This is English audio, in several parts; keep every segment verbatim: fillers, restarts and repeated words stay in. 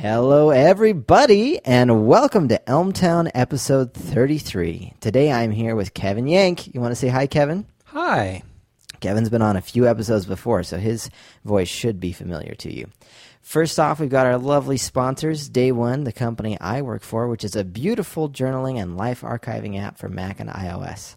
Hello, everybody, and welcome to Elm Town, episode thirty-three. Today, I'm here with Kevin Yank. You want to say hi, Kevin? Hi. Kevin's been on a few episodes before, so his voice should be familiar to you. First off, we've got our lovely sponsors, Day One, the company I work for, which is a beautiful journaling and life archiving app for Mac and iOS.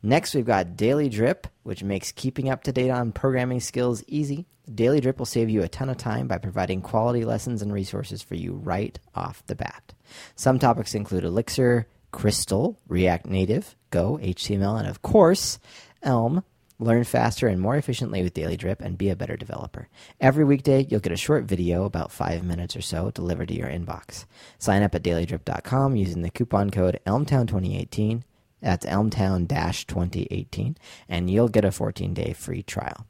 Next, we've got Daily Drip, which makes keeping up to date on programming skills easy. Daily Drip will save you a ton of time by providing quality lessons and resources for you right off the bat. Some topics include Elixir, Crystal, React Native, Go, H T M L, and of course, Elm. Learn faster and more efficiently with Daily Drip and be a better developer. Every weekday, you'll get a short video, about five minutes or so, delivered to your inbox. Sign up at daily drip dot com using the coupon code Elm Town twenty eighteen. That's Elm Town twenty eighteen, and you'll get a fourteen-day free trial.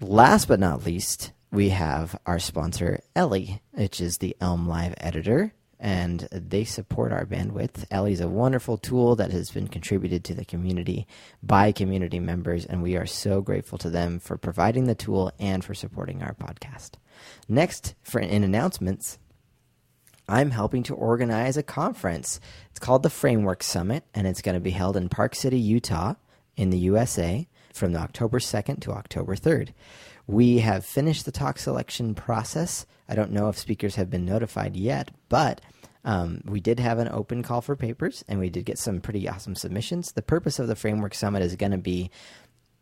Last but not least, we have our sponsor, Ellie, which is the Elm Live Editor, and they support our bandwidth. Ellie is a wonderful tool that has been contributed to the community by community members, and we are so grateful to them for providing the tool and for supporting our podcast. Next, for in announcements, I'm helping to organize a conference. It's called the Framework Summit, and it's going to be held in Park City, Utah, in the U S A, from October second to October third. We have finished the talk selection process. I don't know if speakers have been notified yet, but um, we did have an open call for papers, and we did get some pretty awesome submissions. The purpose of the Framework Summit is going to be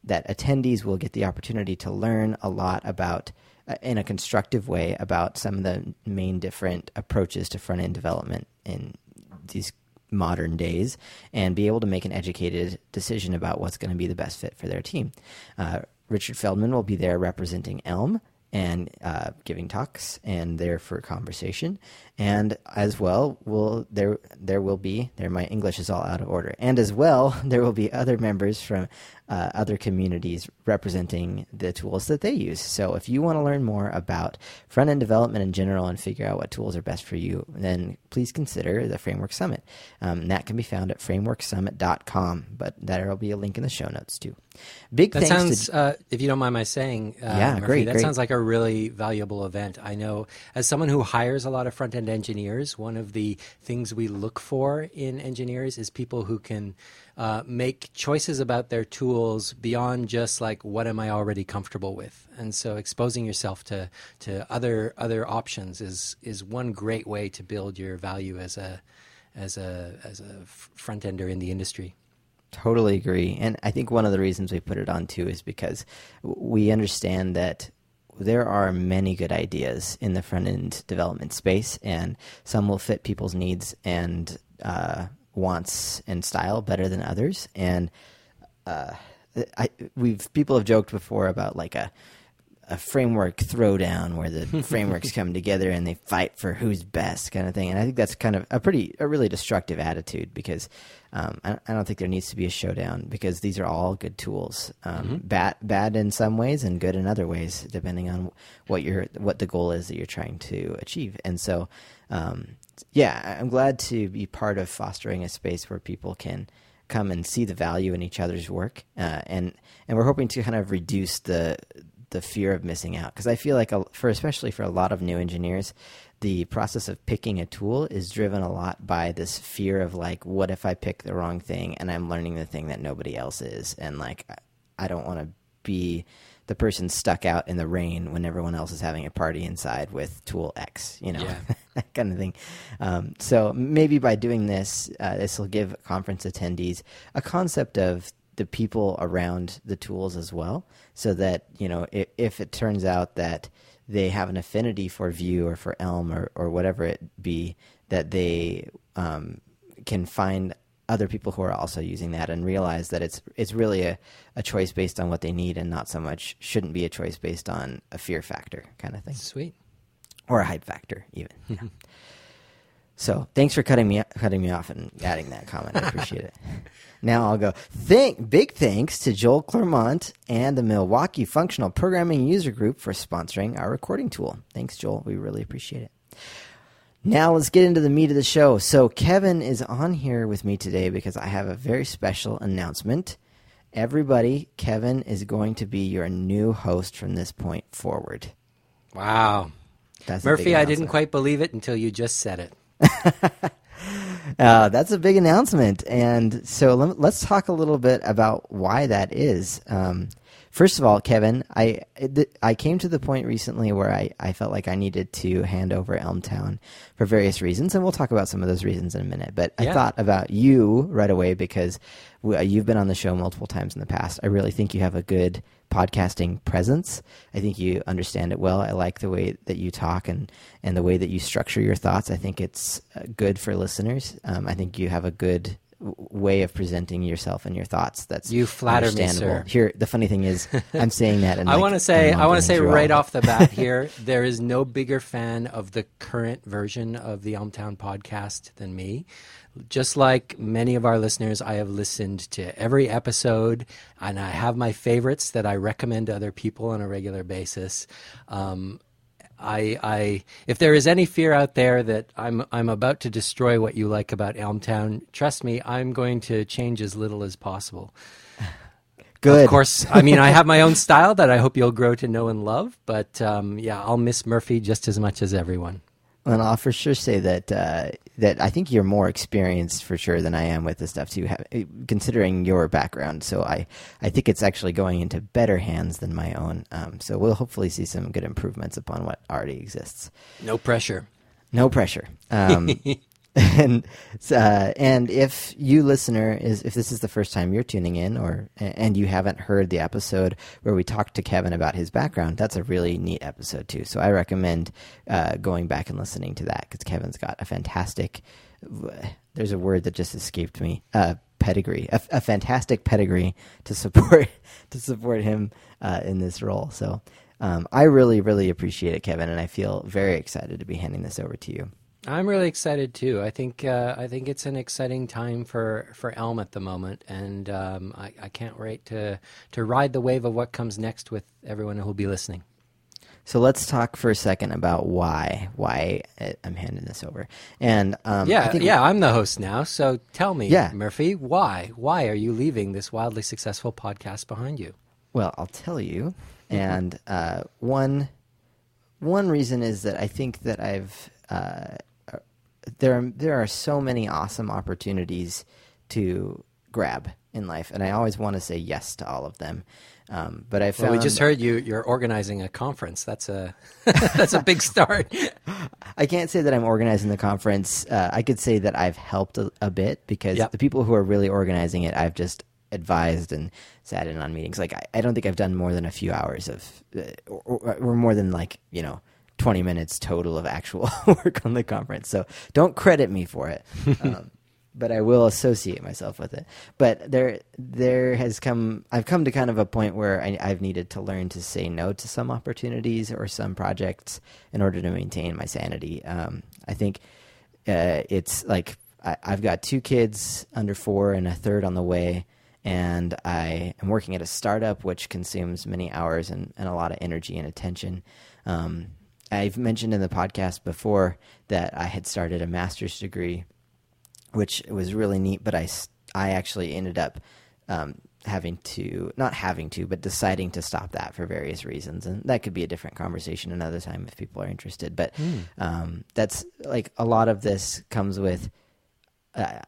that attendees will get the opportunity to learn a lot about in a constructive way about some of the main different approaches to front-end development in these modern days and be able to make an educated decision about what's going to be the best fit for their team. Uh, Richard Feldman will be there representing Elm and uh, giving talks and there for conversation. And as well, will there there will be, there my English is all out of order. And as well, there will be other members from uh, other communities representing the tools that they use. So if you want to learn more about front-end development in general and figure out what tools are best for you, then please consider the Framework Summit. Um, that can be found at framework summit dot com, but there will be a link in the show notes too. Big that thanks sounds, to, uh, if you don't mind my saying, uh, yeah, Murphy, great, that great. sounds like a really valuable event. I know as someone who hires a lot of front-end engineers, one of the things we look for in engineers is people who can uh, make choices about their tools beyond just like, what am I already comfortable with? And so exposing yourself to, to other other options is is one great way to build your value as a as a, as a front-ender in the industry. Totally agree. And I think one of the reasons we put it on too is because we understand that there are many good ideas in the front-end development space, and some will fit people's needs and uh, wants and style better than others. And uh, I, we've people have joked before about like a a framework throwdown where the frameworks come together and they fight for who's best kind of thing. And I think that's kind of a pretty, a really destructive attitude because um, I, I don't think there needs to be a showdown because these are all good tools, um, mm-hmm. bad, bad in some ways and good in other ways, depending on what your, what the goal is that you're trying to achieve. And so, um, yeah, I'm glad to be part of fostering a space where people can come and see the value in each other's work. Uh, and, and we're hoping to kind of reduce the, the fear of missing out. Because I feel like a, for especially for a lot of new engineers, the process of picking a tool is driven a lot by this fear of like, what if I pick the wrong thing and I'm learning the thing that nobody else is? And like, I don't want to be the person stuck out in the rain when everyone else is having a party inside with tool X, you know, yeah. that kind of thing. Um, so maybe by doing this, uh, this will give conference attendees a concept of the people around the tools as well, so that, you know, if, if it turns out that they have an affinity for Vue or for Elm or, or whatever it be, that they um, can find other people who are also using that and realize that it's it's really a, a choice based on what they need and not so much shouldn't be a choice based on a fear factor kind of thing. Sweet. Or a hype factor even. Yeah. So thanks for cutting me cutting me off and adding that comment. I appreciate it. Now I'll go. Thank, big thanks to Joel Clermont and the Milwaukee Functional Programming User Group for sponsoring our recording tool. Thanks, Joel. We really appreciate it. Now let's get into the meat of the show. So Kevin is on here with me today because I have a very special announcement. Everybody, Kevin is going to be your new host from this point forward. Wow. That's Murphy, I didn't quite believe it until you just said it. Uh, that's a big announcement. And so let, let's talk a little bit about why that is. Um, first of all, Kevin, I I came to the point recently where I, I felt like I needed to hand over Elm Town for various reasons, and we'll talk about some of those reasons in a minute. But yeah. I thought about you right away because you've been on the show multiple times in the past. I really think you have a good podcasting presence. I think you understand it well. I like the way that you talk and, and the way that you structure your thoughts. I think it's good for listeners. Um, I think you have a good way of presenting yourself and your thoughts. That's you flatter me, sir. Here, the funny thing is, I'm saying that. And I like, want to say, I want to say right off the bat here, there is no bigger fan of the current version of the Elm Town podcast than me. Just like many of our listeners, I have listened to every episode, and I have my favorites that I recommend to other people on a regular basis. Um, I, I, if there is any fear out there that I'm, I'm about to destroy what you like about Elm Town, trust me, I'm going to change as little as possible. Good. Of course, I mean, I have my own style that I hope you'll grow to know and love, but um, yeah, I'll miss Murphy just as much as everyone. And I'll for sure say that uh, that I think you're more experienced for sure than I am with this stuff too, considering your background. So I, I think it's actually going into better hands than my own. Um, so we'll hopefully see some good improvements upon what already exists. No pressure. No pressure. Um, and uh, and if you listener is if this is the first time you're tuning in, or and you haven't heard the episode where we talked to Kevin about his background, that's a really neat episode too. So I recommend uh, going back and listening to that, because Kevin's got a fantastic. There's a word that just escaped me. Uh, pedigree, a, a fantastic pedigree to support to support him uh, in this role. So um, I really, really appreciate it, Kevin, and I feel very excited to be handing this over to you. I'm really excited too. I think uh, I think it's an exciting time for, for Elm at the moment, and um, I, I can't wait to to ride the wave of what comes next with everyone who will be listening. So let's talk for a second about why why I'm handing this over. And um, yeah, I think yeah, I'm the host now. So tell me, yeah. Murphy, why why are you leaving this wildly successful podcast behind you? Well, I'll tell you. And uh, one one reason is that I think that I've uh, There are, there are so many awesome opportunities to grab in life, and I always want to say yes to all of them. Um, but I found well, we just heard you. You're organizing a conference. That's a that's a big start. I can't say that I'm organizing the conference. Uh, I could say that I've helped a, a bit, because yep. the people who are really organizing it, I've just advised and sat in on meetings. Like I, I don't think I've done more than a few hours of, uh, or, or more than like you know. twenty minutes total of actual work on the conference. So don't credit me for it, um, but I will associate myself with it. But there, there has come, I've come to kind of a point where I, I've needed to learn to say no to some opportunities or some projects in order to maintain my sanity. Um, I think uh, it's like, I, I've got two kids under four and a third on the way. And I am working at a startup, which consumes many hours and, and a lot of energy and attention. Um, I've mentioned in the podcast before that I had started a master's degree, which was really neat, but I, I actually ended up um, having to, not having to, but deciding to stop that for various reasons. And that could be a different conversation another time if people are interested. But mm. um, that's like a lot of this comes with, uh,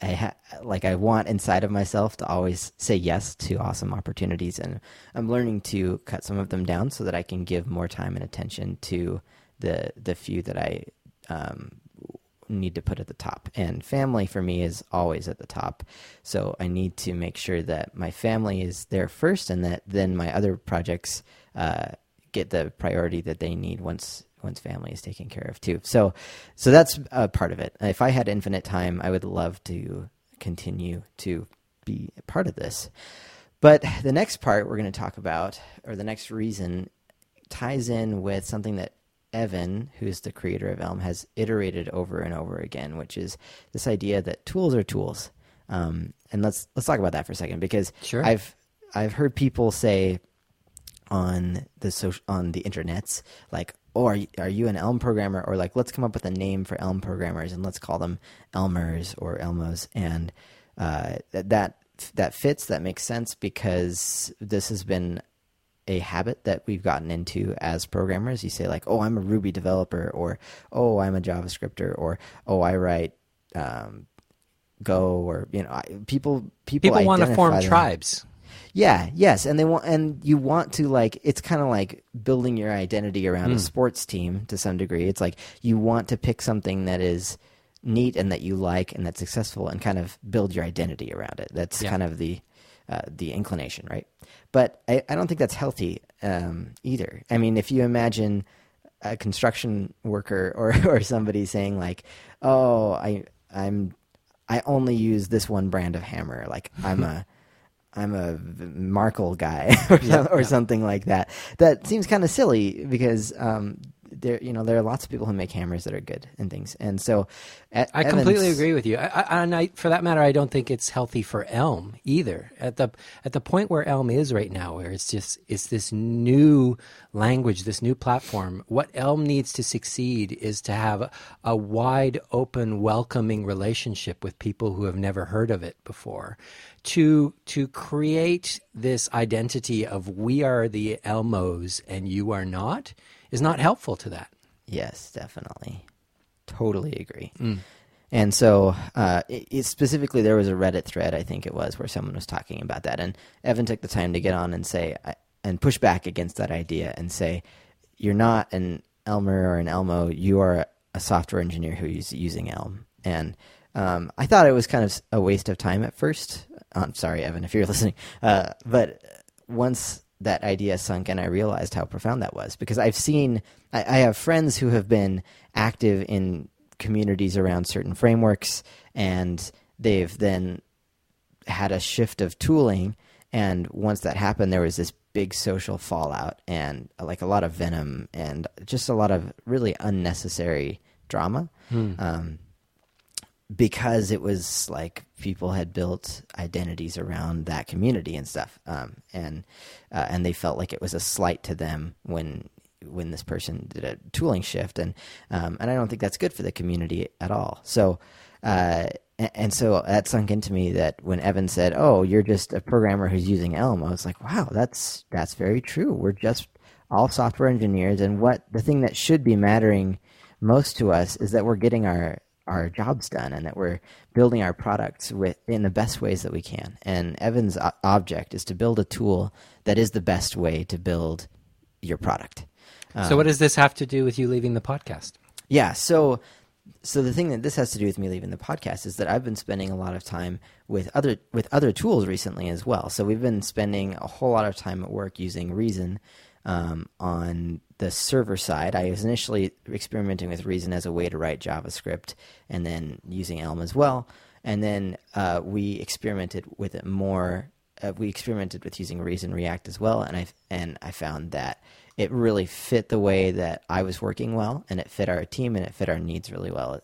I ha- like I want inside of myself to always say yes to awesome opportunities, and I'm learning to cut some of them down so that I can give more time and attention to the the few that I um, need to put at the top. And family for me is always at the top, so I need to make sure that my family is there first, and that then my other projects uh, get the priority that they need once. One's family is taken care of too. So, so that's a part of it. If I had infinite time, I would love to continue to be a part of this. But the next part we're going to talk about, or the next reason, ties in with something that Evan, who's the creator of Elm, has iterated over and over again, which is this idea that tools are tools. Um, and let's, let's talk about that for a second, because sure. I've, I've heard people say on the social, on the internets, like, oh, are you, are you an Elm programmer? Or like, let's come up with a name for Elm programmers and let's call them Elmers or Elmos. And uh, that that fits, that makes sense, because this has been a habit that we've gotten into as programmers. You say like, oh, I'm a Ruby developer, or, oh, I'm a JavaScripter, or, oh, I write um, Go, or, you know, I, people, people, people want to form them. Tribes. Yeah. Yes. And they want, and you want to, like, it's kind of like building your identity around mm. a sports team to some degree. It's like, you want to pick something that is neat and that you like and that's successful and kind of build your identity around it. That's yeah. kind of the, uh, the inclination. Right. But I, I don't think that's healthy, um, either. I mean, if you imagine a construction worker or, or somebody saying like, oh, I, I'm, I only use this one brand of hammer. Like I'm a, I'm a Markle guy or, yeah, or yeah. something like that. That seems kind of silly because um, there, you know, there are lots of people who make hammers that are good and things. And so, at, I Evan's, completely agree with you. I, I, and I, for that matter, I don't think it's healthy for Elm either. At the at the point where Elm is right now, where it's just it's this new language, this new platform. What Elm needs to succeed is to have a, a wide, open, welcoming relationship with people who have never heard of it before. To to create this identity of we are the Elmos and you are not is not helpful to that. Yes, definitely. Totally agree. Mm. And so uh, it, it specifically there was a Reddit thread, I think it was, where someone was talking about that. And Evan took the time to get on and say and push back against that idea and say, you're not an Elmer or an Elmo. You are a software engineer who is using Elm. And um, I thought it was kind of a waste of time at first. I'm sorry, Evan, if you're listening. Uh, but once that idea sunk in, I realized how profound that was because I've seen, I, I have friends who have been active in communities around certain frameworks, and they've then had a shift of tooling. And once that happened, there was this big social fallout and like a lot of venom and just a lot of really unnecessary drama. Hmm. Um, because it was like people had built identities around that community and stuff. Um, and, uh, and they felt like it was a slight to them when, when this person did a tooling shift. And, um, and I don't think that's good for the community at all. So, uh, and, and so that sunk into me that when Evan said, oh, you're just a programmer who's using Elm, I was like, wow, that's, that's very true. We're just all software engineers. And what the thing that should be mattering most to us is that we're getting our, our jobs done and that we're building our products with in the best ways that we can. And Evan's o- object is to build a tool that is the best way to build your product. Um, so what does this have to do with you leaving the podcast? Yeah. So, so the thing that this has to do with me leaving the podcast is that I've been spending a lot of time with other, with other tools recently as well. So we've been spending a whole lot of time at work using Reason, um, on the server side. I was initially experimenting with Reason as a way to write JavaScript and then using Elm as well. And then uh, we experimented with it more. Uh, we experimented with using Reason React as well. And I, and I found that it really fit the way that I was working well, and it fit our team and it fit our needs really well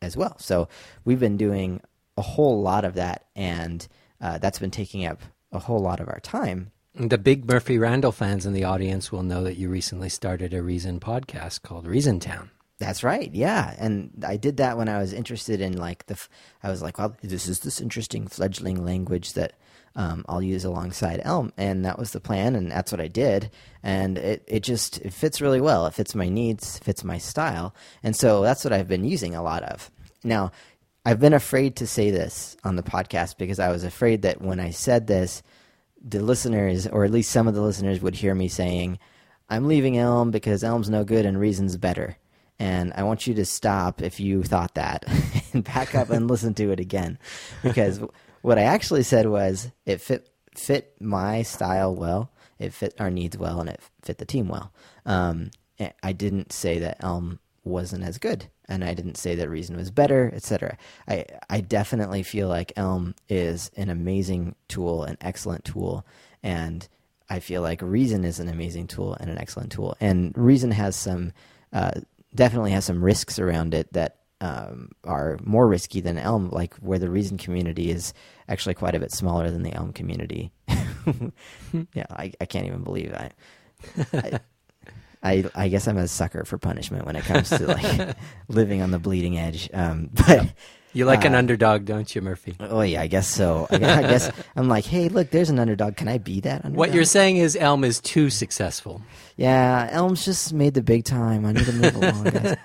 as well. So we've been doing a whole lot of that, and uh, that's been taking up a whole lot of our time. The big Murphy Randall fans in the audience will know that you recently started a Reason podcast called Reason Town. That's right, yeah. And I did that when I was interested in like the, I was like, well, this is this interesting fledgling language that um, I'll use alongside Elm. And that was the plan, and that's what I did. And it, it just, it fits really well. It fits my needs, fits my style. And so that's what I've been using a lot of. Now, I've been afraid to say this on the podcast because I was afraid that when I said this, the listeners, or at least some of the listeners, would hear me saying, I'm leaving Elm because Elm's no good and Reason's better. And I want you to stop if you thought that and back up and listen to it again. Because what I actually said was it fit fit my style well, it fit our needs well, and it fit the team well. Um, I didn't say that Elm wasn't as good, and I didn't say that Reason was better, et cetera. I, I definitely feel like Elm is an amazing tool, an excellent tool, and I feel like Reason is an amazing tool and an excellent tool. And Reason has some, uh, definitely has some risks around it that um, are more risky than Elm, like where the Reason community is actually quite a bit smaller than the Elm community. yeah, I, I can't even believe I... I I, I guess I'm a sucker for punishment when it comes to like living on the bleeding edge. Um, but You like uh, an underdog, don't you, Murphy? Oh, yeah, I guess so. I guess I'm like, hey, look, there's an underdog. Can I be that underdog? What you're saying is Elm is too successful. Yeah, Elm's just made the big time. I need to move along, guys.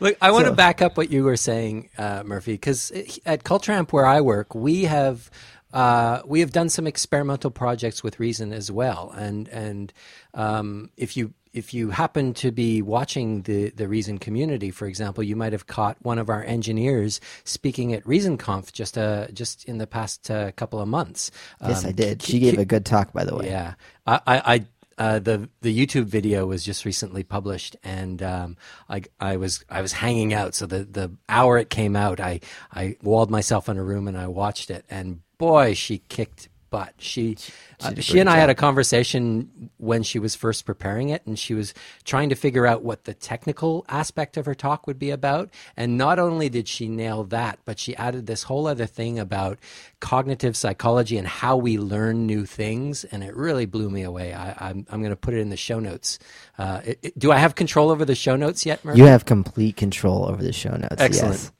Look, I so, want to back up what you were saying, uh, Murphy, because at Culture Amp, where I work, we have uh, we have done some experimental projects with Reason as well. And, and um, if you... If you happen to be watching the, the Reason community, for example, you might have caught one of our engineers speaking at ReasonConf just uh, just in the past uh, couple of months. Um, yes, I did. She gave a good talk, by the way. Yeah, I, I, I uh, the the YouTube video was just recently published, and um, I I was I was hanging out. So the, the hour it came out, I I walled myself in a room and I watched it, and boy, she kicked. But she, uh, she and I had a conversation when she was first preparing it, and she was trying to figure out what the technical aspect of her talk would be about. And not only did she nail that, but she added this whole other thing about cognitive psychology and how we learn new things. And it really blew me away. I, I'm, I'm going to put it in the show notes. Uh, it, it, do I have control over the show notes yet, Murphy? You have complete control over the show notes. Excellent. Yes.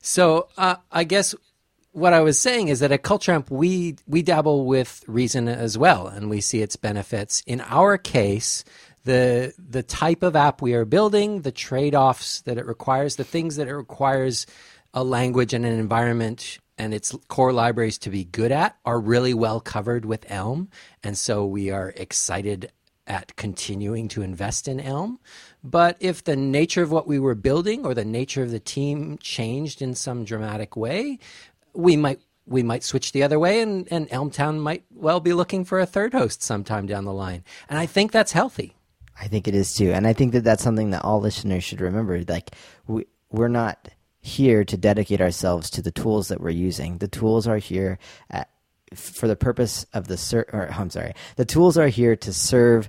So uh, I guess... What I was saying is that at Culture Amp, we, we dabble with Reason as well, and we see its benefits. In our case, the the type of app we are building, the trade-offs that it requires, the things that it requires a language and an environment and its core libraries to be good at are really well covered with Elm. And so we are excited at continuing to invest in Elm. But if the nature of what we were building or the nature of the team changed in some dramatic way, We might we might switch the other way, and, and Elm Town might well be looking for a third host sometime down the line. And I think that's healthy. I think it is too. And I think that that's something that all listeners should remember. Like we, we're not here to dedicate ourselves to the tools that we're using. The tools are here at, for the purpose of the ser- – or I'm sorry. The tools are here to serve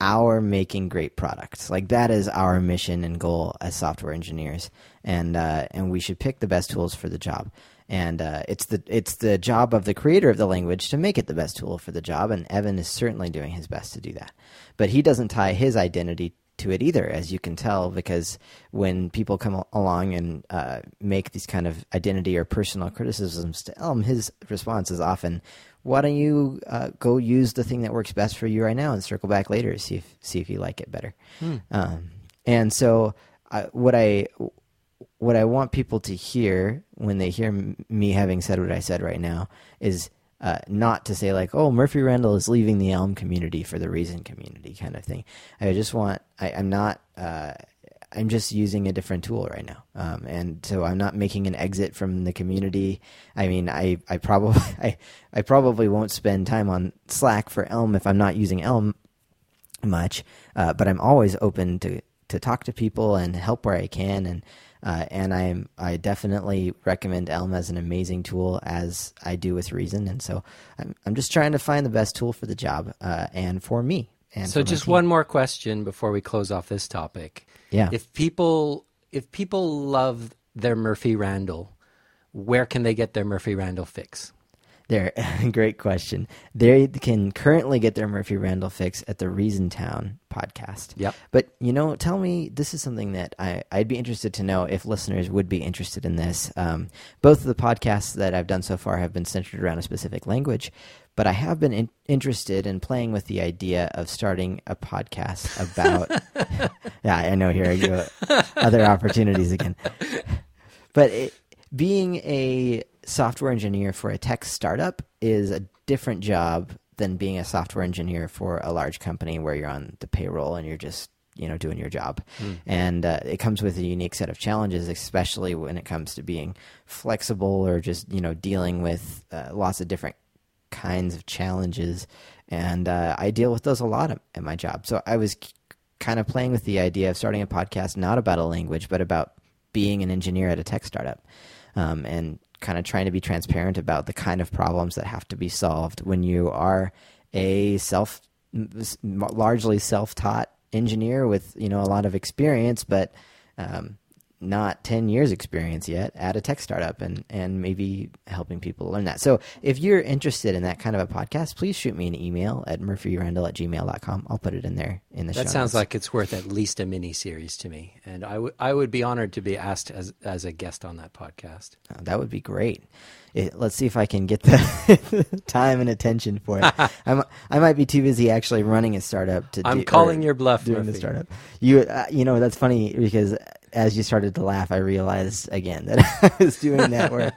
our making great products. Like that is our mission and goal as software engineers. And uh, and we should pick the best tools for the job. And uh, it's the it's the job of the creator of the language to make it the best tool for the job, and Evan is certainly doing his best to do that. But he doesn't tie his identity to it either, as you can tell, because when people come along and uh, make these kind of identity or personal criticisms to Elm, his response is often, why don't you uh, go use the thing that works best for you right now and circle back later to see if, see if you like it better. Hmm. Um, and so uh, what I... What I want people to hear when they hear m- me having said what I said right now is uh, not to say like, oh, Murphy Randall is leaving the Elm community for the Reason community kind of thing. I just want, I, I'm not, uh, I'm just using a different tool right now. Um, and so I'm not making an exit from the community. I mean, I, I probably, I, I probably won't spend time on Slack for Elm if I'm not using Elm much, uh, but I'm always open to, to talk to people and help where I can. And, Uh, and I I definitely recommend Elm as an amazing tool, as I do with Reason. And so I'm I'm just trying to find the best tool for the job uh, and for me. And so just one more question before we close off this topic. Yeah. If people if people love their Murphy Randall, where can they get their Murphy Randall fix? There, great question. They can currently get their Murphy Randall fix at the Reason Town podcast. Yep. But, you know, tell me, this is something that I, I'd be interested to know if listeners would be interested in this. Um, both of the podcasts that I've done so far have been centered around a specific language, but I have been in, interested in playing with the idea of starting a podcast about... yeah, I know, here I go. Other opportunities again. But it, being a... software engineer for a tech startup is a different job than being a software engineer for a large company where you're on the payroll and you're just, you know, doing your job. Mm. And uh, it comes with a unique set of challenges, especially when it comes to being flexible or just, you know, dealing with uh, lots of different kinds of challenges. And uh, I deal with those a lot at my job. So I was c- kind of playing with the idea of starting a podcast, not about a language, but about being an engineer at a tech startup. Um, and kind of trying to be transparent about the kind of problems that have to be solved when you are a self, largely self-taught engineer with, you know, a lot of experience, but um, not ten years experience yet at a tech startup and, and maybe helping people learn that. So if you're interested in that kind of a podcast, please shoot me an email at murphy randall at gmail dot com. I'll put it in there in the show notes. That sounds like it's worth at least a mini series to me. And I, w- I would be honored to be asked as, as a guest on that podcast. Oh, that would be great. It, let's see if I can get the time and attention for it. I'm, I might be too busy actually running a startup to do, I'm calling your bluff, doing Murphy. The startup. You, uh, you know, that's funny because as you started to laugh, I realized again that I was doing that where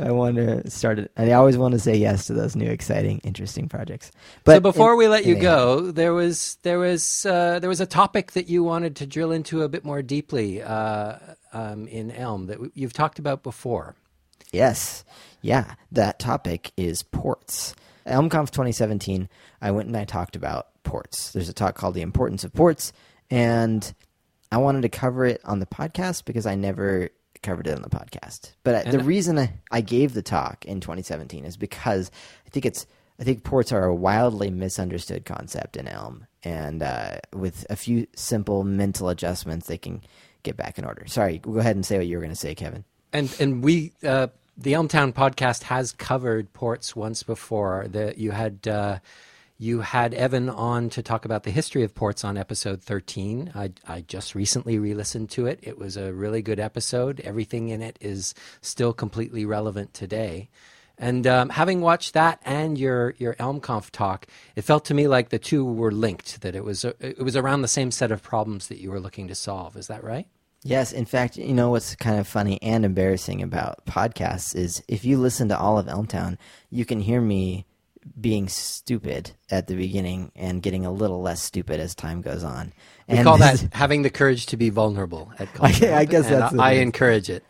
I want to start it. And I always want to say yes to those new, exciting, interesting projects. But so before in, we let you go, hand. there was there was uh, there was a topic that you wanted to drill into a bit more deeply uh, um, in Elm that w- you've talked about before. Yes. Yeah, that topic is ports. ElmConf twenty seventeen, I went and I talked about ports. There's a talk called The Importance of Ports, and I wanted to cover it on the podcast because I never covered it on the podcast. But and the reason I, I gave the talk in twenty seventeen is because I think it's I think ports are a wildly misunderstood concept in Elm, and uh, with a few simple mental adjustments, they can get back in order. Sorry, go ahead and say what you were going to say, Kevin. And and we. Uh... The Elm Town podcast has covered ports once before. That you had uh, you had Evan on to talk about the history of ports on episode thirteen. I, I just recently re-listened to it. It was a really good episode. Everything in it is still completely relevant today. And um, having watched that and your your ElmConf talk, it felt to me like the two were linked. That it was a, it was around the same set of problems that you were looking to solve. Is that right? Yes. In fact, you know what's kind of funny and embarrassing about podcasts is if you listen to all of Elm Town, you can hear me being stupid at the beginning and getting a little less stupid as time goes on. We and call that having the courage to be vulnerable. At I, I guess that's. I, I encourage it.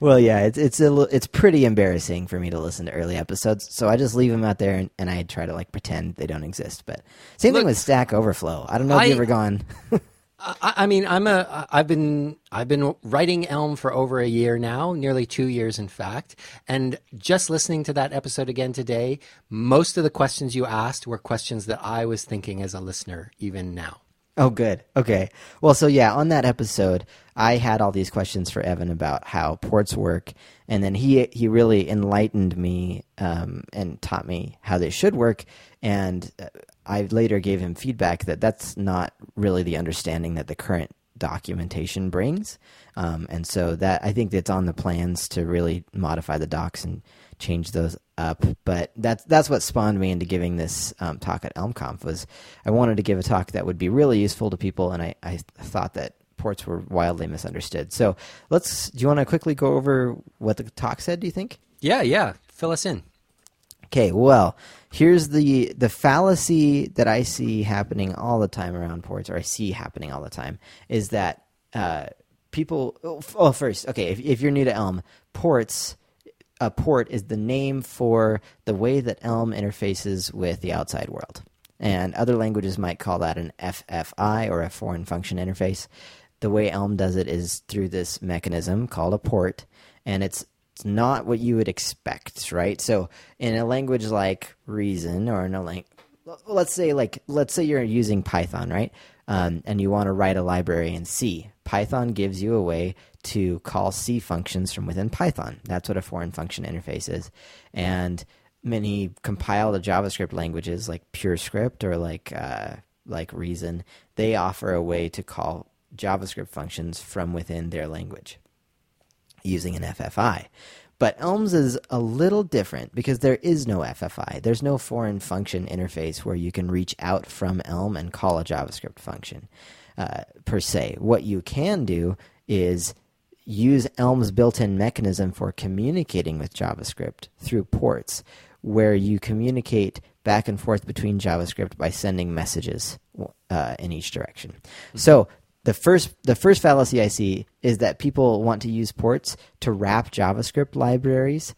Well, yeah, it's it's a it's pretty embarrassing for me to listen to early episodes, so I just leave them out there and, and I try to like pretend they don't exist. But same Look, thing with Stack Overflow. I don't know if I, you've ever gone. I, I mean, I'm a. I've been. I've been writing Elm for over a year now, nearly two years, in fact. And just listening to that episode again today, most of the questions you asked were questions that I was thinking as a listener, even now. Oh, good. Okay. Well, so yeah, on that episode, I had all these questions for Evan about how ports work, and then he he really enlightened me um, and taught me how they should work, and. Uh, I later gave him feedback that that's not really the understanding that the current documentation brings. Um, and so that I think that's on the plans to really modify the docs and change those up. But that's, that's what spawned me into giving this um, talk at ElmConf was I wanted to give a talk that would be really useful to people. And I, I thought that ports were wildly misunderstood. So let's, do you want to quickly go over what the talk said, do you think? Yeah, yeah. Fill us in. Okay, well, here's the the fallacy that I see happening all the time around ports, or I see happening all the time, is that uh, people oh, – oh, first, okay, if, if you're new to Elm, ports – a port is the name for the way that Elm interfaces with the outside world. And other languages might call that an F F I, or a foreign function interface. The way Elm does it is through this mechanism called a port, and it's – It's not what you would expect, right? So in a language like Reason or in a language, let's say like, let's say you're using Python, right? Um, and you want to write a library in C. Python gives you a way to call C functions from within Python. That's what a foreign function interface is. And many compiled JavaScript languages like PureScript or like, uh, like Reason, they offer a way to call JavaScript functions from within their language using an F F I. But Elm's is a little different because there is no F F I. There's no foreign function interface where you can reach out from Elm and call a JavaScript function uh, per se. What you can do is use Elm's built-in mechanism for communicating with JavaScript through ports, where you communicate back and forth between JavaScript by sending messages uh, in each direction. Mm-hmm. So The first the first fallacy I see is that people want to use ports to wrap JavaScript libraries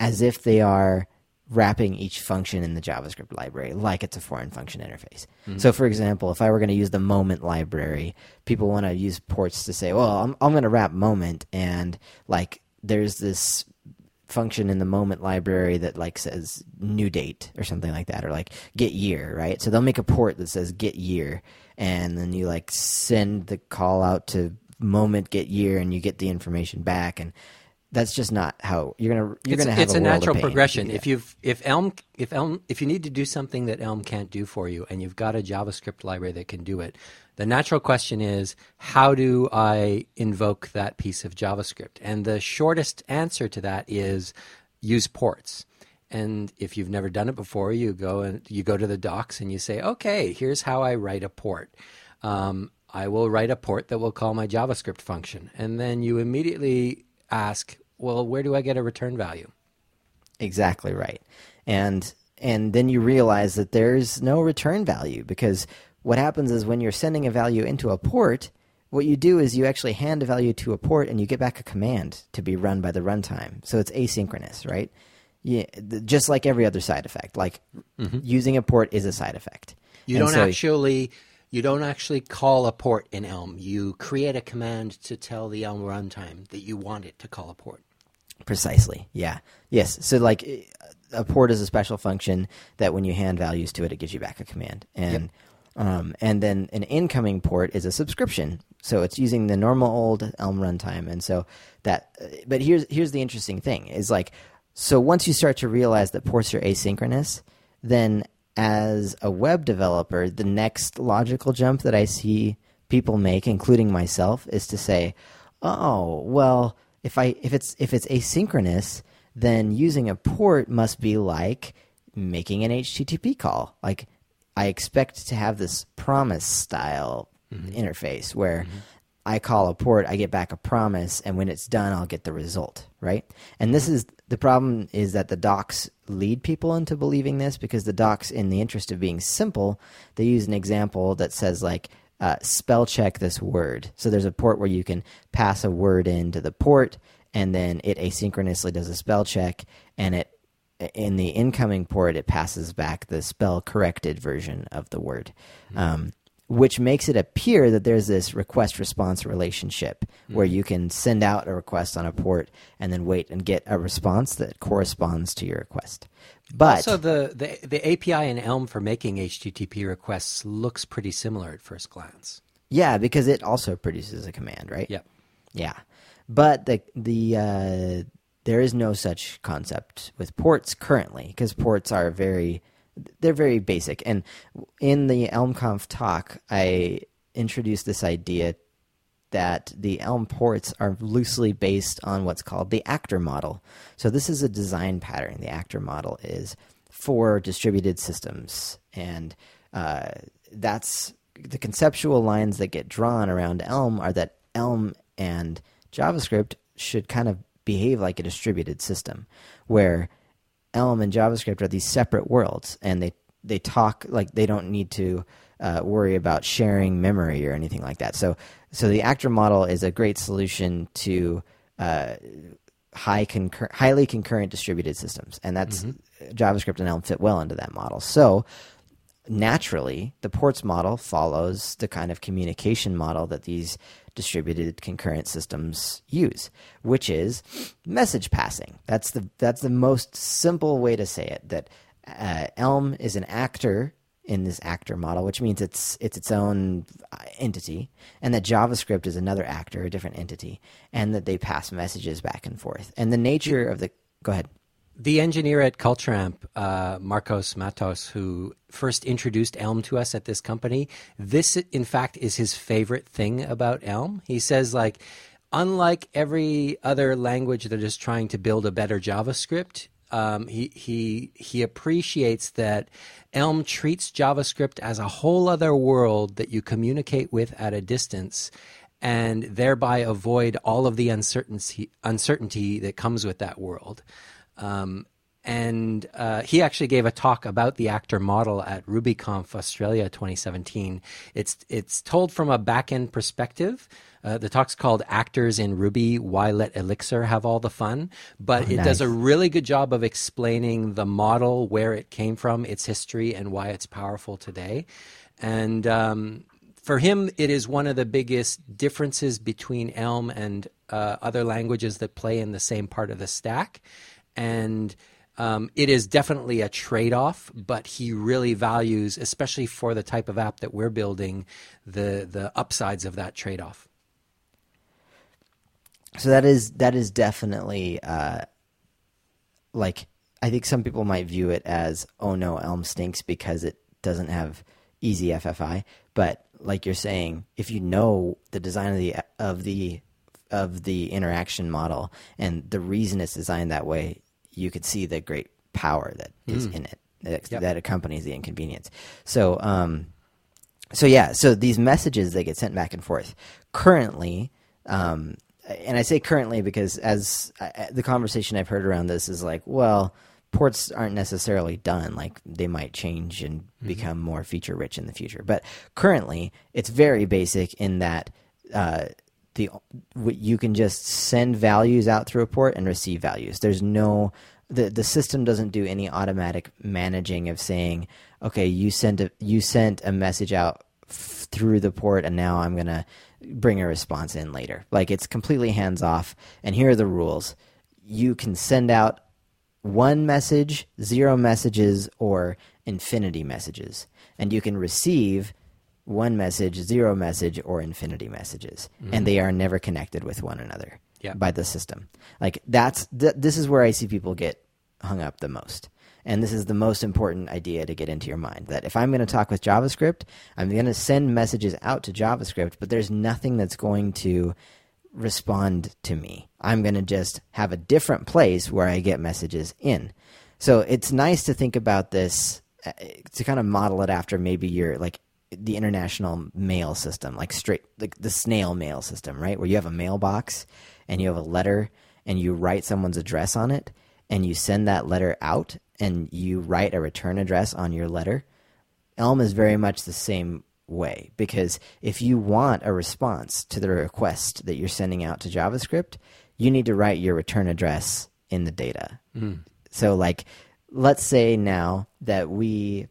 as if they are wrapping each function in the JavaScript library, like it's a foreign function interface. Mm-hmm. So, for example, if I were going to use the moment library, people want to use ports to say, well, I'm, I'm going to wrap moment, and like there's this function in the moment library that like says new date or something like that, or like get year, right? So they'll make a port that says get year, and then you like send the call out to moment, get year, and you get the information back, and that's just not how you're gonna. You're it's, gonna have it's a, a world natural of pain progression. If you if Elm if Elm if you need to do something that Elm can't do for you, and you've got a JavaScript library that can do it, the natural question is, how do I invoke that piece of JavaScript? And the shortest answer to that is use ports. And if you've never done it before, you go and you go to the docs and you say, okay, here's how I write a port. Um, I will write a port that will call my JavaScript function, and then you immediately ask, well, where do I get a return value? Exactly right. And and then you realize that there's no return value, because what happens is when you're sending a value into a port, what you do is you actually hand a value to a port and you get back a command to be run by the runtime. So it's asynchronous, right? Yeah, just like every other side effect. Like mm-hmm. using a port is a side effect. You and don't so actually... You don't actually call a port in Elm. You create a command to tell the Elm runtime that you want it to call a port. Precisely. Yeah. Yes. So like a port is a special function that when you hand values to it, it gives you back a command. And yep. um, and then an incoming port is a subscription. So it's using the normal old Elm runtime. And so that – but here's here's the interesting thing is like – so once you start to realize that ports are asynchronous, then – as a web developer, the next logical jump that I see people make, including myself, is to say, "Oh, well, if I if it's if it's asynchronous, then using a port must be like making an H T T P call. Like I expect to have this promise style mm-hmm. interface where mm-hmm. I call a port, I get back a promise, and when it's done, I'll get the result, right?" And this is the problem is that the docs lead people into believing this, because the docs, in the interest of being simple, they use an example that says like uh, spell check this word. So there's a port where you can pass a word into the port, and then it asynchronously does a spell check, and it in the incoming port it passes back the spell corrected version of the word, mm-hmm. um, which makes it appear that there's this request response relationship mm-hmm. where you can send out a request on a port and then wait and get a response that corresponds to your request. But also the, the, the A P I in Elm for making H T T P requests looks pretty similar at first glance. Yeah, because it also produces a command, right? Yeah. Yeah. But the the uh, there is no such concept with ports currently, because ports are very they're very basic. And in the ElmConf talk, I introduced this idea that the Elm ports are loosely based on what's called the actor model. So this is a design pattern. The actor model is for distributed systems. And uh, that's the conceptual lines that get drawn around Elm are that Elm and JavaScript should kind of behave like a distributed system, where Elm and JavaScript are these separate worlds, and they, they talk like they don't need to uh, worry about sharing memory or anything like that. So so the actor model is a great solution to uh, high concur- highly concurrent distributed systems, and that's mm-hmm. JavaScript and Elm fit well into that model. So naturally, the ports model follows the kind of communication model that these distributed concurrent systems use, which is message passing. That's the that's the most simple way to say it. That uh, Elm is an actor in this actor model, which means it's it's its own entity, and that JavaScript is another actor, a different entity, and that they pass messages back and forth. And the nature of the go ahead. The engineer at Culture Amp, uh, Marcos Matos, who first introduced Elm to us at this company, this, in fact, is his favorite thing about Elm. He says, like, unlike every other language that is trying to build a better JavaScript, um, he, he, he appreciates that Elm treats JavaScript as a whole other world that you communicate with at a distance, and thereby avoid all of the uncertainty, uncertainty that comes with that world. Um, and uh, he actually gave a talk about the actor model at RubyConf Australia twenty seventeen. It's it's told from a back-end perspective. Uh, the talk's called Actors in Ruby, Why Let Elixir Have All the Fun? But oh, it nice. does a really good job of explaining the model, where it came from, its history, and why it's powerful today. And um, for him, it is one of the biggest differences between Elm and uh, other languages that play in the same part of the stack. And um, it is definitely a trade-off, but he really values, especially for the type of app that we're building, the the upsides of that trade-off. so that is that is definitely uh, like I think some people might view it as, oh no, Elm stinks because it doesn't have easy F F I. But like you're saying, if you know the design of the of the of the interaction model and the reason it's designed that way, you could see the great power that mm. is in it that, yep. that accompanies the inconvenience. So, um, so yeah, so these messages, they get sent back and forth currently. Um, and I say currently because as I, the conversation I've heard around this is like, well, ports aren't necessarily done. Like they might change and mm-hmm. become more feature rich in the future. But currently it's very basic in that, uh, the, you can just send values out through a port and receive values. There's no, the, the system doesn't do any automatic managing of saying, okay, you sent a, you sent a message out f- through the port and now I'm going to bring a response in later. Like it's completely hands off. And here are the rules. You can send out one message, zero messages, or infinity messages. And you can receive one message, zero message, or infinity messages. Mm-hmm. And they are never connected with one another yeah. by the system. Like that's, th- this is where I see people get hung up the most. And this is the most important idea to get into your mind, that if I'm going to talk with JavaScript, I'm going to send messages out to JavaScript, but there's nothing that's going to respond to me. I'm going to just have a different place where I get messages in. So it's nice to think about this, uh, to kind of model it after maybe your, like, the international mail system, like straight, like the snail mail system, right? Where you have a mailbox and you have a letter and you write someone's address on it and you send that letter out and you write a return address on your letter. Elm is very much the same way, because if you want a response to the request that you're sending out to JavaScript, you need to write your return address in the data. Mm. So like, let's say now that we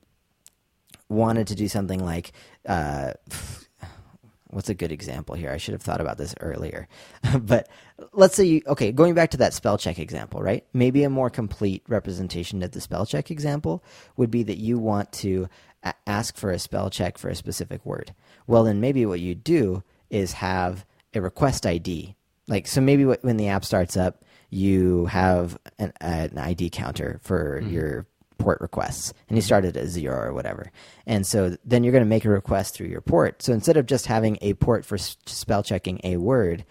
wanted to do something like, uh, what's a good example here? I should have thought about this earlier, but let's say, you, okay, going back to that spell check example, right? Maybe a more complete representation of the spell check example would be that you want to a- ask for a spell check for a specific word. Well, then maybe what you do is have a request I D. Like, so maybe what, when the app starts up, you have an, uh, an I D counter for mm. your port requests, and you started at zero or whatever. And so then you're going to make a request through your port. So instead of just having a port for spell checking a word,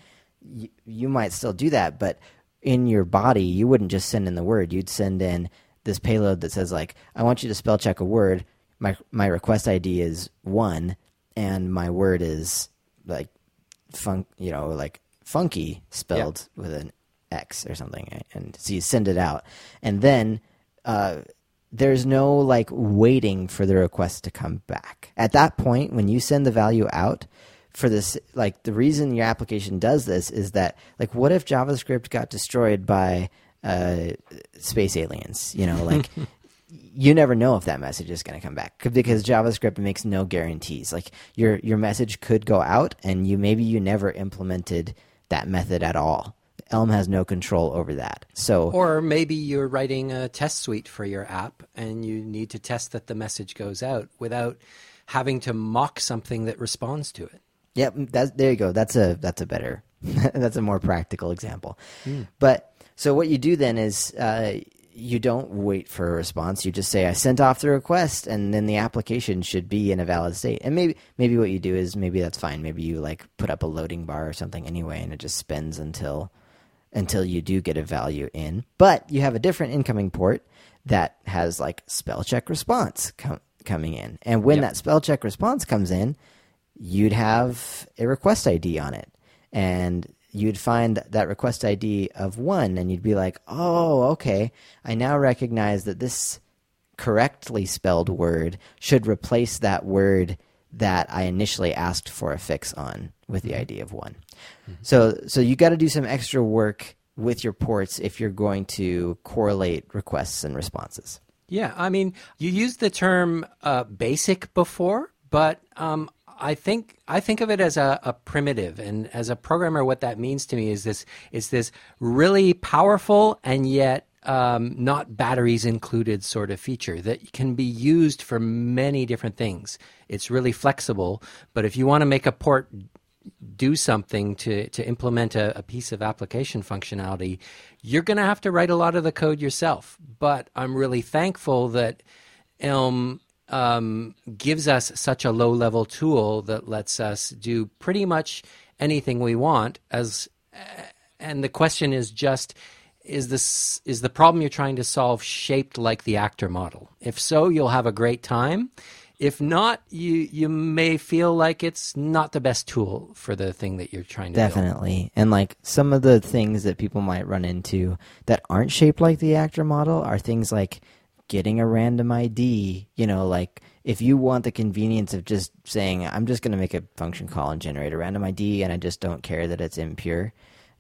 you, you might still do that, but in your body, you wouldn't just send in the word. You'd send in this payload that says like, I want you to spell check a word. My, my request I D is one and my word is like fun, you know, like funky spelled yeah. with an X or something. Right? And so you send it out and then, uh, there's no like waiting for the request to come back. At that point, when you send the value out for this, like the reason your application does this is that like, what if JavaScript got destroyed by uh, space aliens? You know, like you never know if that message is going to come back because JavaScript makes no guarantees. Like your your message could go out and you maybe you never implemented that method at all. Elm has no control over that. So, or maybe you're writing a test suite for your app and you need to test that the message goes out without having to mock something that responds to it. Yep, that's, there you go. That's a that's a better, that's a more practical example. Mm. But so what you do then is uh, you don't wait for a response. You just say, I sent off the request, and then the application should be in a valid state. And maybe maybe what you do is maybe that's fine. Maybe you like put up a loading bar or something anyway, and it just spins until... until you do get a value in, but you have a different incoming port that has like spell check response com- coming in. And when yep. that spell check response comes in, you'd have a request I D on it and you'd find that request I D of one and you'd be like, oh, okay. I now recognize that this correctly spelled word should replace that word that I initially asked for a fix on with the I D of one. Mm-hmm. So so you got to do some extra work with your ports if you're going to correlate requests and responses. Yeah, I mean, you used the term uh, basic before, but um, I think I think of it as a, a primitive. And as a programmer, what that means to me is this is this really powerful and yet Um, not batteries included sort of feature that can be used for many different things. It's really flexible, but if you want to make a port do something to, to implement a, a piece of application functionality, you're going to have to write a lot of the code yourself. But I'm really thankful that Elm um, gives us such a low-level tool that lets us do pretty much anything we want. As and the question is just, is this is the problem you're trying to solve shaped like the actor model? If so, you'll have a great time. If not, you you may feel like it's not the best tool for the thing that you're trying to do. Definitely. Build. And like some of the things that people might run into that aren't shaped like the actor model are things like getting a random I D. You know, like if you want the convenience of just saying, I'm just going to make a function call and generate a random I D and I just don't care that it's impure,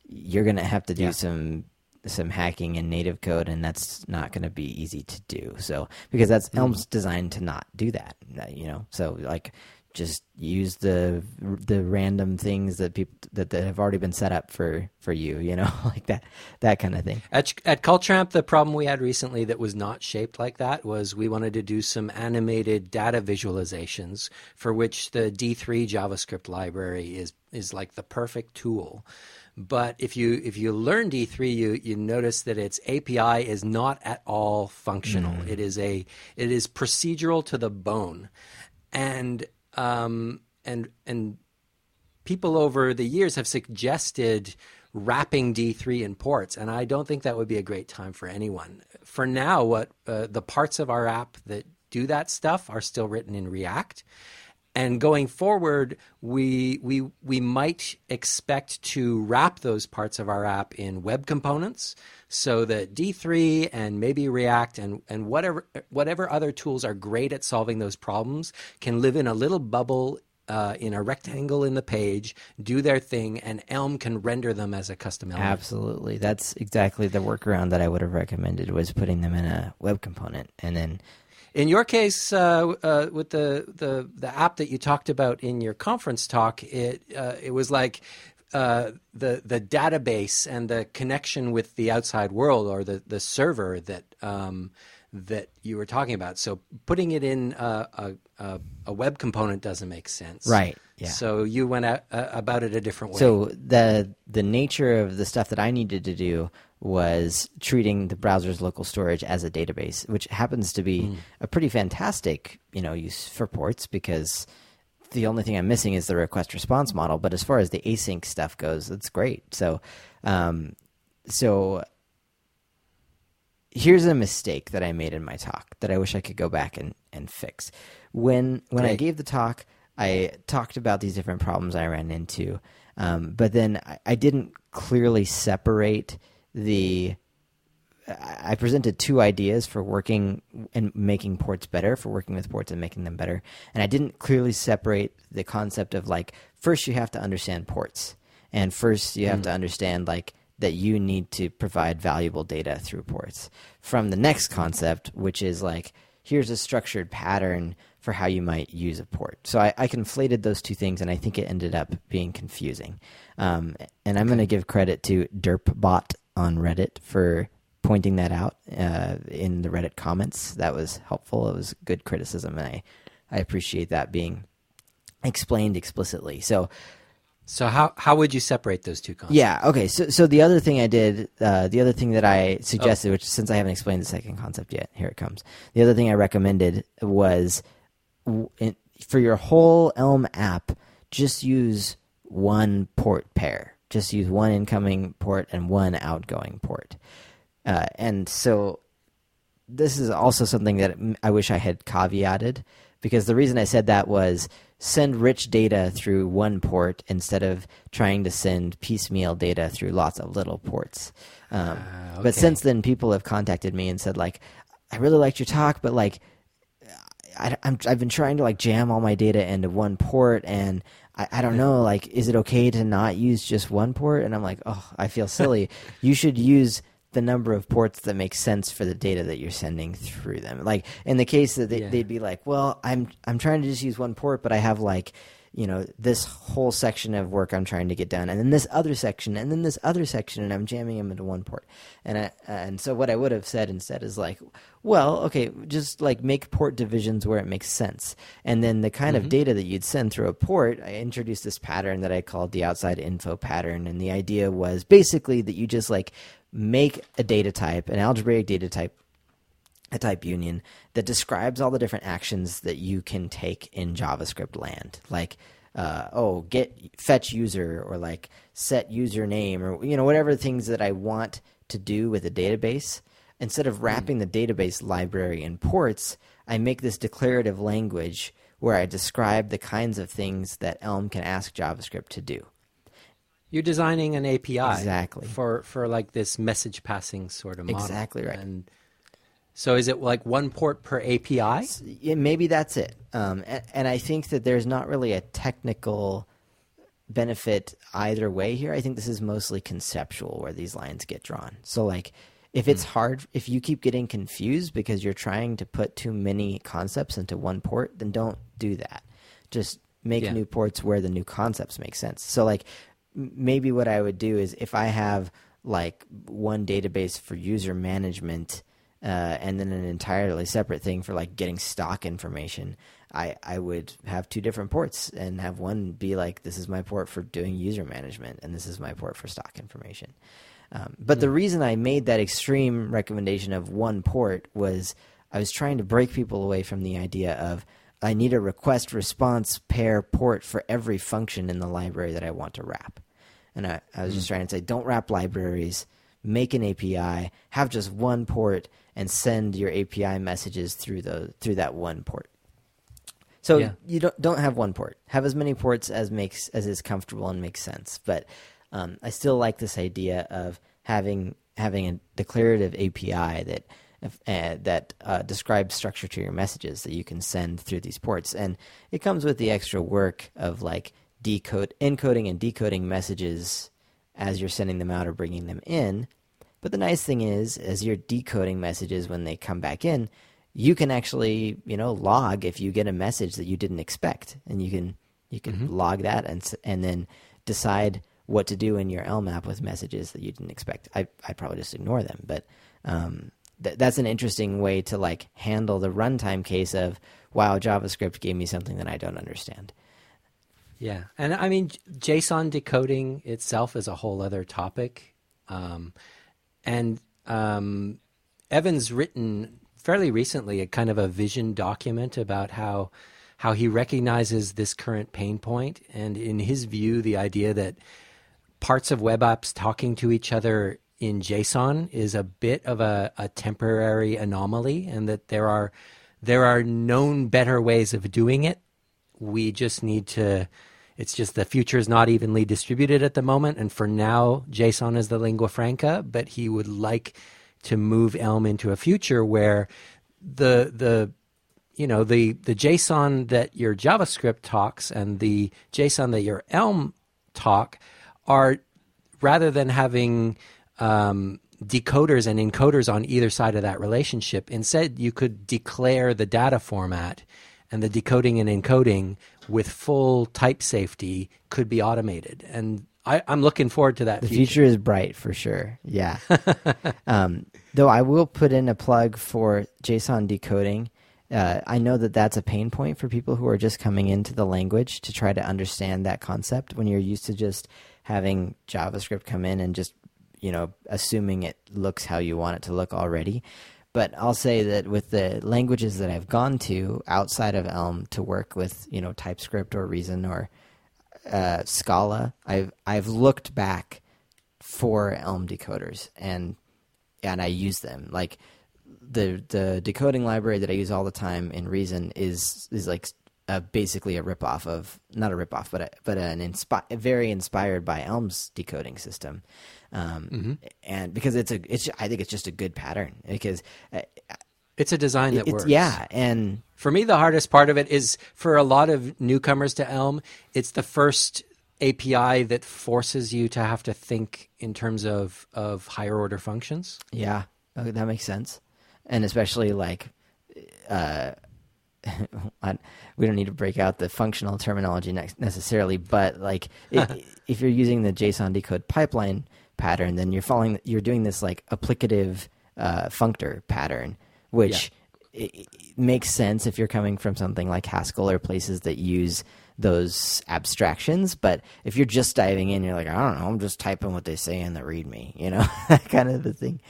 you're going to have to do yeah. some... some hacking in native code, and that's not going to be easy to do. So, because that's mm-hmm. Elm's designed to not do that, you know? So like just use the, the random things that people, that, that have already been set up for, for you, you know, like that, that kind of thing. At, at Culture Amp, the problem we had recently that was not shaped like that was we wanted to do some animated data visualizations for which the D three JavaScript library is, is like the perfect tool. But if you if you learn D three, you you notice that its A P I is not at all functional. Mm. It is a it is procedural to the bone, and um and and people over the years have suggested wrapping D three in ports, and I don't think that would be a great time for anyone. For now, what uh, the parts of our app that do that stuff are still written in React. And going forward, we we we might expect to wrap those parts of our app in web components so that D three and maybe React and, and whatever whatever other tools are great at solving those problems can live in a little bubble uh, in a rectangle in the page, do their thing, and Elm can render them as a custom element. Absolutely. That's exactly the workaround that I would have recommended, was putting them in a web component and then... In your case, uh, uh, with the, the, the app that you talked about in your conference talk, it uh, it was like uh, the the database and the connection with the outside world, or the, the server that um, that you were talking about. So putting it in a, a, a web component doesn't make sense, right? Yeah. So you went at, uh, about it a different way. So the the nature of the stuff that I needed to do was treating the browser's local storage as a database, which happens to be mm. a pretty fantastic, you know, use for ports, because the only thing I'm missing is the request response model. But as far as the async stuff goes, that's great. So, um, so here's a mistake that I made in my talk that I wish I could go back and, and fix. When, when right. I gave the talk, I talked about these different problems I ran into. Um, but then I, I didn't clearly separate The I presented two ideas for working and making ports better, for working with ports and making them better. And I didn't clearly separate the concept of, like, first you have to understand ports, and first you have mm. to understand, like, that you need to provide valuable data through ports, from the next concept, which is like, here's a structured pattern for how you might use a port. So I, I conflated those two things, and I think it ended up being confusing. Um, and I'm going to give credit to DerpBot on Reddit for pointing that out uh, in the Reddit comments. That was helpful. It was good criticism, and I, I appreciate that being explained explicitly. So so how how would you separate those two concepts? Yeah, okay. So so the other thing I did, uh, the other thing that I suggested, oh. which since I haven't explained the second concept yet, here it comes. The other thing I recommended was for your whole Elm app, just use one port pair. Just use one incoming port and one outgoing port. Uh, and so this is also something that I wish I had caveated, because the reason I said that was send rich data through one port instead of trying to send piecemeal data through lots of little ports. Um, uh, okay. But since then, people have contacted me and said, like, I really liked your talk, but, like, I, I'm, I've been trying to, like, jam all my data into one port, and I, I don't know, like, is it okay to not use just one port? And I'm like, oh, I feel silly. You should use the number of ports that make sense for the data that you're sending through them. Like, in the case that they, yeah. they'd be like, well, I'm I'm trying to just use one port, but I have, like, you know, this whole section of work I'm trying to get done, and then this other section, and then this other section, and I'm jamming them into one port. And I, and so what I would have said instead is like, well, okay, just like make port divisions where it makes sense. And then the kind mm-hmm. of data that you'd send through a port, I introduced this pattern that I called the outside info pattern. And the idea was basically that you just like make a data type, an algebraic data type, a type union that describes all the different actions that you can take in JavaScript land, like uh, oh, get fetch user, or like set username, or you know whatever things that I want to do with a database. Instead of wrapping the database library in ports, I make this declarative language where I describe the kinds of things that Elm can ask JavaScript to do. You're designing an A P I exactly for for like this message passing sort of model. Exactly right. And so is it like one port per A P I? Yeah, maybe that's it. Um, and, and I think that there's not really a technical benefit either way here. I think this is mostly conceptual where these lines get drawn. So like if it's mm. hard, if you keep getting confused because you're trying to put too many concepts into one port, then don't do that. Just make yeah. new ports where the new concepts make sense. So like maybe what I would do is if I have like one database for user management, Uh, and then an entirely separate thing for like getting stock information, I, I would have two different ports and have one be like, this is my port for doing user management and this is my port for stock information. Um, but yeah. the reason I made that extreme recommendation of one port was I was trying to break people away from the idea of I need a request response pair port for every function in the library that I want to wrap. And I, I was mm. just trying to say, don't wrap libraries, make an A P I, have just one port, and send your A P I messages through the through that one port. So yeah. you don't don't have one port. Have as many ports as makes as is comfortable and makes sense. But um, I still like this idea of having having a declarative A P I that uh, that uh, describes structure to your messages that you can send through these ports. And it comes with the extra work of like decode encoding and decoding messages as you're sending them out or bringing them in. But the nice thing is, as you're decoding messages when they come back in, you can actually, you know, log if you get a message that you didn't expect, and you can you can mm-hmm. log that and and then decide what to do in your Elm app with messages that you didn't expect. I I probably just ignore them, but um, th- that's an interesting way to like handle the runtime case of wow, JavaScript gave me something that I don't understand. Yeah, and I mean, JSON decoding itself is a whole other topic. Um, And um, Evan's written fairly recently a kind of a vision document about how how he recognizes this current pain point. And in his view, the idea that parts of web apps talking to each other in JSON is a bit of a, a temporary anomaly, and that there are there are known better ways of doing it. We just need to... It's just the future is not evenly distributed at the moment. And for now, JSON is the lingua franca, but he would like to move Elm into a future where the, the you know, the, the JSON that your JavaScript talks and the JSON that your Elm talk are, rather than having um, decoders and encoders on either side of that relationship, instead you could declare the data format, and the decoding and encoding with full type safety could be automated. And I, I'm looking forward to that. The future. future is bright for sure. Yeah. um, though I will put in a plug for JSON decoding. Uh, I know that that's a pain point for people who are just coming into the language to try to understand that concept when you're used to just having JavaScript come in and just, you know, assuming it looks how you want it to look already. But I'll say that with the languages that I've gone to outside of Elm to work with, you know, TypeScript or Reason or uh, Scala, I've I've looked back for Elm decoders and and I use them. Like the the decoding library that I use all the time in Reason is is like a, basically a ripoff of not a ripoff, but a, but an inspi- very inspired by Elm's decoding system. Um, mm-hmm. and because it's a, it's, I think it's just a good pattern because uh, it's a design that works. Yeah. And for me, the hardest part of it is for a lot of newcomers to Elm, it's the first A P I that forces you to have to think in terms of, of higher order functions. Yeah. Okay, that makes sense. And especially like, uh, we don't need to break out the functional terminology necessarily, but like it, if you're using the JSON decode pipeline pattern, then you're following, you're doing this like applicative uh, functor pattern, which yeah. it, it makes sense if you're coming from something like Haskell or places that use those abstractions. But if you're just diving in, you're like, I don't know, I'm just typing what they say in the README, you know, that kind of the thing.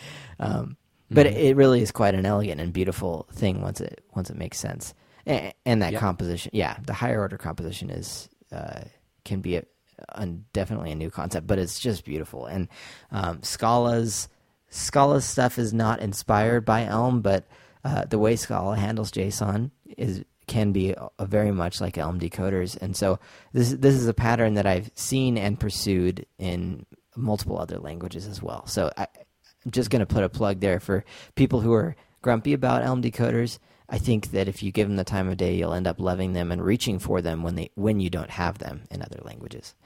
Um, But it really is quite an elegant and beautiful thing once it once it makes sense, and, and that yep. composition, yeah, the higher order composition is uh, can be a, a, definitely a new concept, but it's just beautiful. And um, Scala's Scala's stuff is not inspired by Elm, but uh, the way Scala handles JSON is can be a, a very much like Elm decoders, and so this this is a pattern that I've seen and pursued in multiple other languages as well. So I. I'm just going to put a plug there for people who are grumpy about Elm decoders. I think that if you give them the time of day, you'll end up loving them and reaching for them when they when you don't have them in other languages.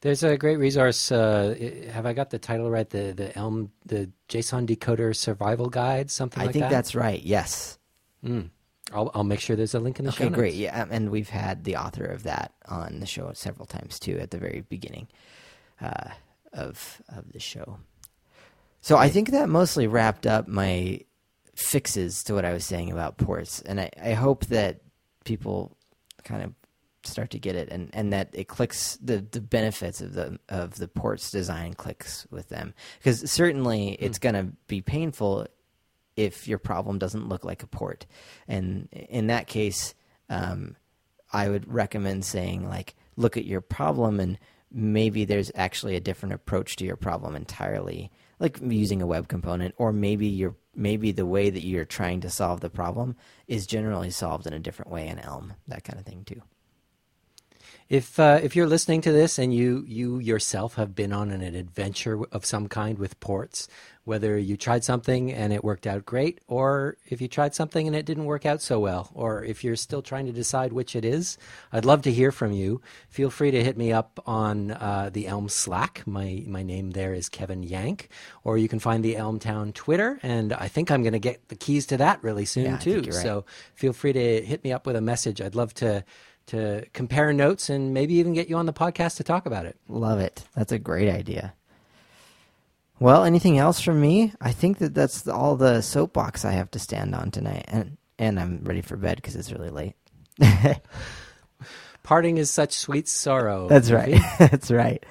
There's a great resource. Uh, have I got the title right? The the Elm the JSON Decoder Survival Guide, something I like that? I think that's right. Yes. Mm. I'll I'll make sure there's a link in the okay, show notes. Okay, great. Yeah, and we've had the author of that on the show several times too. At the very beginning uh, of of the show. So I think that mostly wrapped up my fixes to what I was saying about ports. And I, I hope that people kind of start to get it and, and that it clicks, the, the benefits of the of the ports design clicks with them. Because certainly it's mm. going to be painful if your problem doesn't look like a port. And in that case, um, I would recommend saying, like, look at your problem and maybe there's actually a different approach to your problem entirely. Like using a web component, or maybe you're maybe the way that you're trying to solve the problem is generally solved in a different way in Elm, that kind of thing too. If uh, if you're listening to this and you you yourself have been on an adventure of some kind with ports, whether you tried something and it worked out great, or if you tried something and it didn't work out so well, or if you're still trying to decide which it is, I'd love to hear from you. Feel free to hit me up on uh, the Elm Slack. My my name there is Kevin Yank, or you can find the Elm Town Twitter, and I think I'm going to get the keys to that really soon yeah, too. Right. So feel free to hit me up with a message. I'd love to to compare notes and maybe even get you on the podcast to talk about it. Love it. That's a great idea. Well, anything else from me? I think that that's all the soapbox I have to stand on tonight. And and I'm ready for bed because it's really late. Parting is such sweet sorrow. That's right. That's right.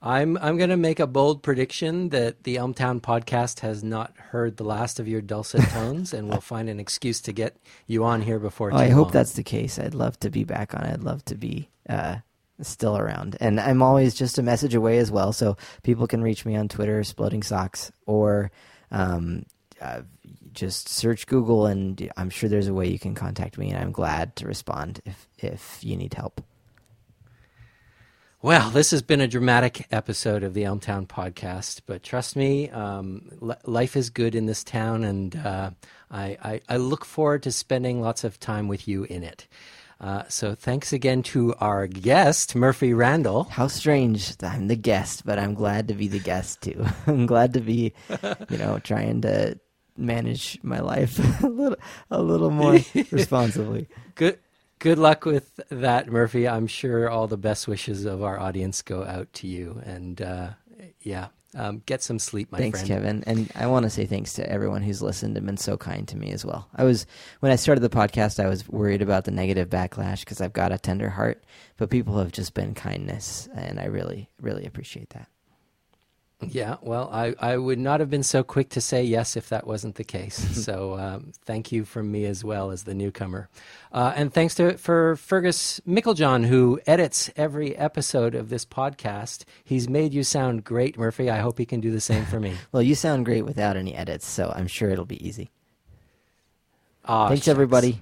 I'm I'm going to make a bold prediction that the Elm Town podcast has not heard the last of your dulcet tones, and we'll find an excuse to get you on here before too long. Oh, I hope that's the case. I'd love to be back on. I'd love to be... Uh, still around, and I'm always just a message away as well, so people can reach me on Twitter, Sploding Socks, or um, uh, just search Google, and I'm sure there's a way you can contact me, and I'm glad to respond if if you need help. Well, this has been a dramatic episode of the Elm Town podcast, but trust me, um, l- life is good in this town, and uh, I, I, I look forward to spending lots of time with you in it. Uh, so thanks again to our guest, Murphy Randall. How strange that I'm the guest, but I'm glad to be the guest too. I'm glad to be, you know, trying to manage my life a little, a little more responsibly. Good, good luck with that, Murphy. I'm sure all the best wishes of our audience go out to you, and uh, yeah, um, get some sleep, my thanks, friend. Thanks, Kevin. And I want to say thanks to everyone who's listened and been so kind to me as well. I was, when I started the podcast, I was worried about the negative backlash because I've got a tender heart, but people have just been kindness, and I really, really appreciate that. Yeah, well, I, I would not have been so quick to say yes if that wasn't the case. So um, thank you from me as well as the newcomer. Uh, and thanks to for Fergus Micklejohn, who edits every episode of this podcast. He's made you sound great, Murphy. I hope he can do the same for me. Well, you sound great without any edits, so I'm sure it'll be easy. Oh, thanks, shucks. Everybody.